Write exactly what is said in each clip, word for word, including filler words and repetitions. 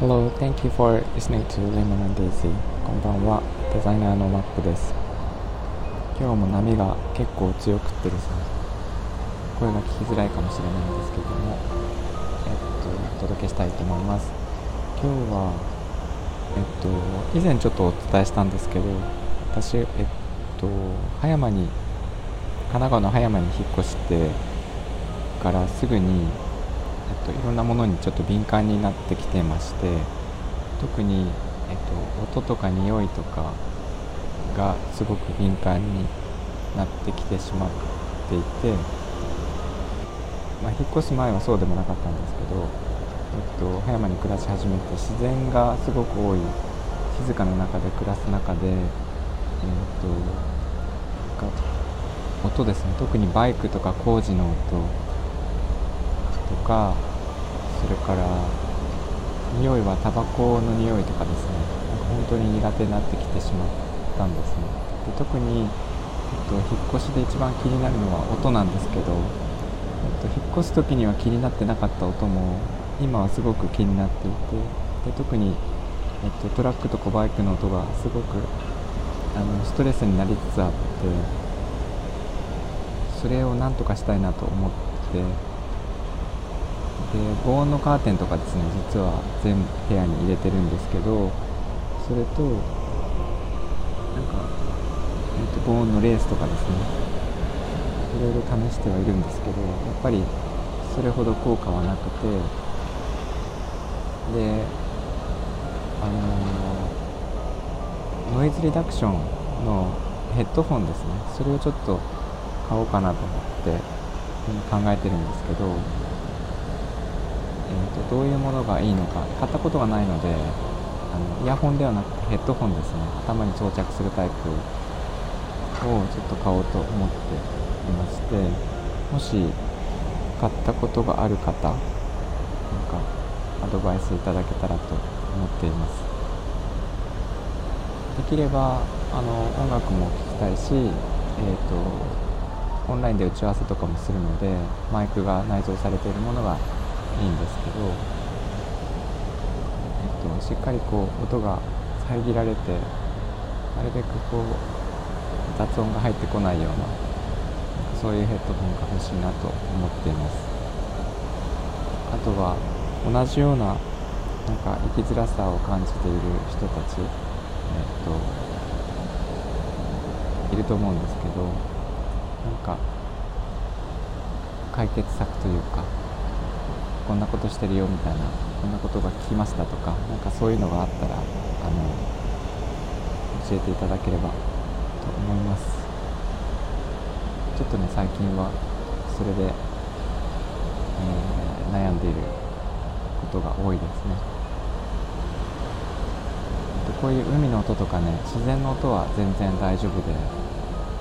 Hello, thank you for listening to Lemon and Daisy. こんばんは、デザイナーのマックです。今日も波が結構強くってですね、声が聞きづらいかもしれないんですけども、えっと、お届けしたいと思います。今日は、えっと、以前ちょっとお伝えしたんですけど、私、えっと、葉山に、神奈川の葉山に引っ越して、からすぐに、えっと、いろんなものにちょっと敏感になってきてまして、特に、えっと、音とか匂いとかがすごく敏感になってきてしまっていて、まあ、引っ越す前はそうでもなかったんですけど、えっと、葉山に暮らし始めて自然がすごく多い静かな中で暮らす中で、えっと、音ですね、特にバイクとか工事の音とか、それから匂いはタバコの匂いとかですね、なんか本当に苦手になってきてしまったんですね。で、特に、えっと、引っ越しで一番気になるのは音なんですけど、えっと、引っ越す時には気になってなかった音も今はすごく気になっていて、で特に、えっと、トラックとかバイクの音がすごくあのストレスになりつつあって、それをなんとかしたいなと思って、で防音のカーテンとかですね、実は全部部屋に入れてるんですけど、それとなんか、えっと、防音のレースとかですね、いろいろ試してはいるんですけど、やっぱりそれほど効果はなくて、であのノイズリダクションのヘッドホンですね、それをちょっと買おうかなと思って考えてるんですけど、えー、とどういうものがいいのか、買ったことがないので、あのイヤホンではなくてヘッドホンですね、頭に装着するタイプをちょっと買おうと思っていまして、もし買ったことがある方、なんかアドバイスいただけたらと思っています。できればあの音楽も聴きたいし、えー、とオンラインで打ち合わせとかもするので、マイクが内蔵されているものがいいんですけど、えっと、しっかりこう音が遮られて、なるべくこう雑音が入ってこないような、そういうヘッドホンが欲しいなと思っています。あとは同じような、なんか生きづらさを感じている人たち、えっと、いると思うんですけど、なんか解決策というか、こんなことしてるよみたいな、こんなことが聞きましたとか、なんかそういうのがあったらあの教えていただければと思います。ちょっとね、最近はそれで、えー、悩んでいることが多いですね。でこういう海の音とかね、自然の音は全然大丈夫で、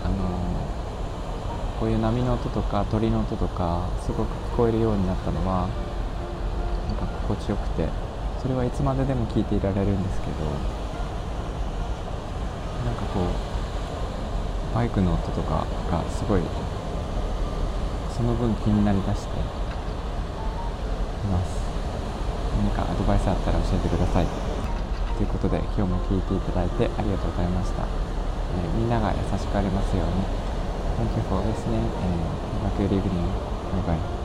あのー、こういう波の音とか鳥の音とかすごく聞こえるようになったのは心地よくて、それはいつまででも聞いていられるんですけど、なんかこうバイクの音とかがすごいその分気になりだしています。何かアドバイスあったら教えてくださいということで、今日も聞いていただいてありがとうございました。えー、みんなが優しくありますように。 Thank you for listening and have a good evening. Bye bye.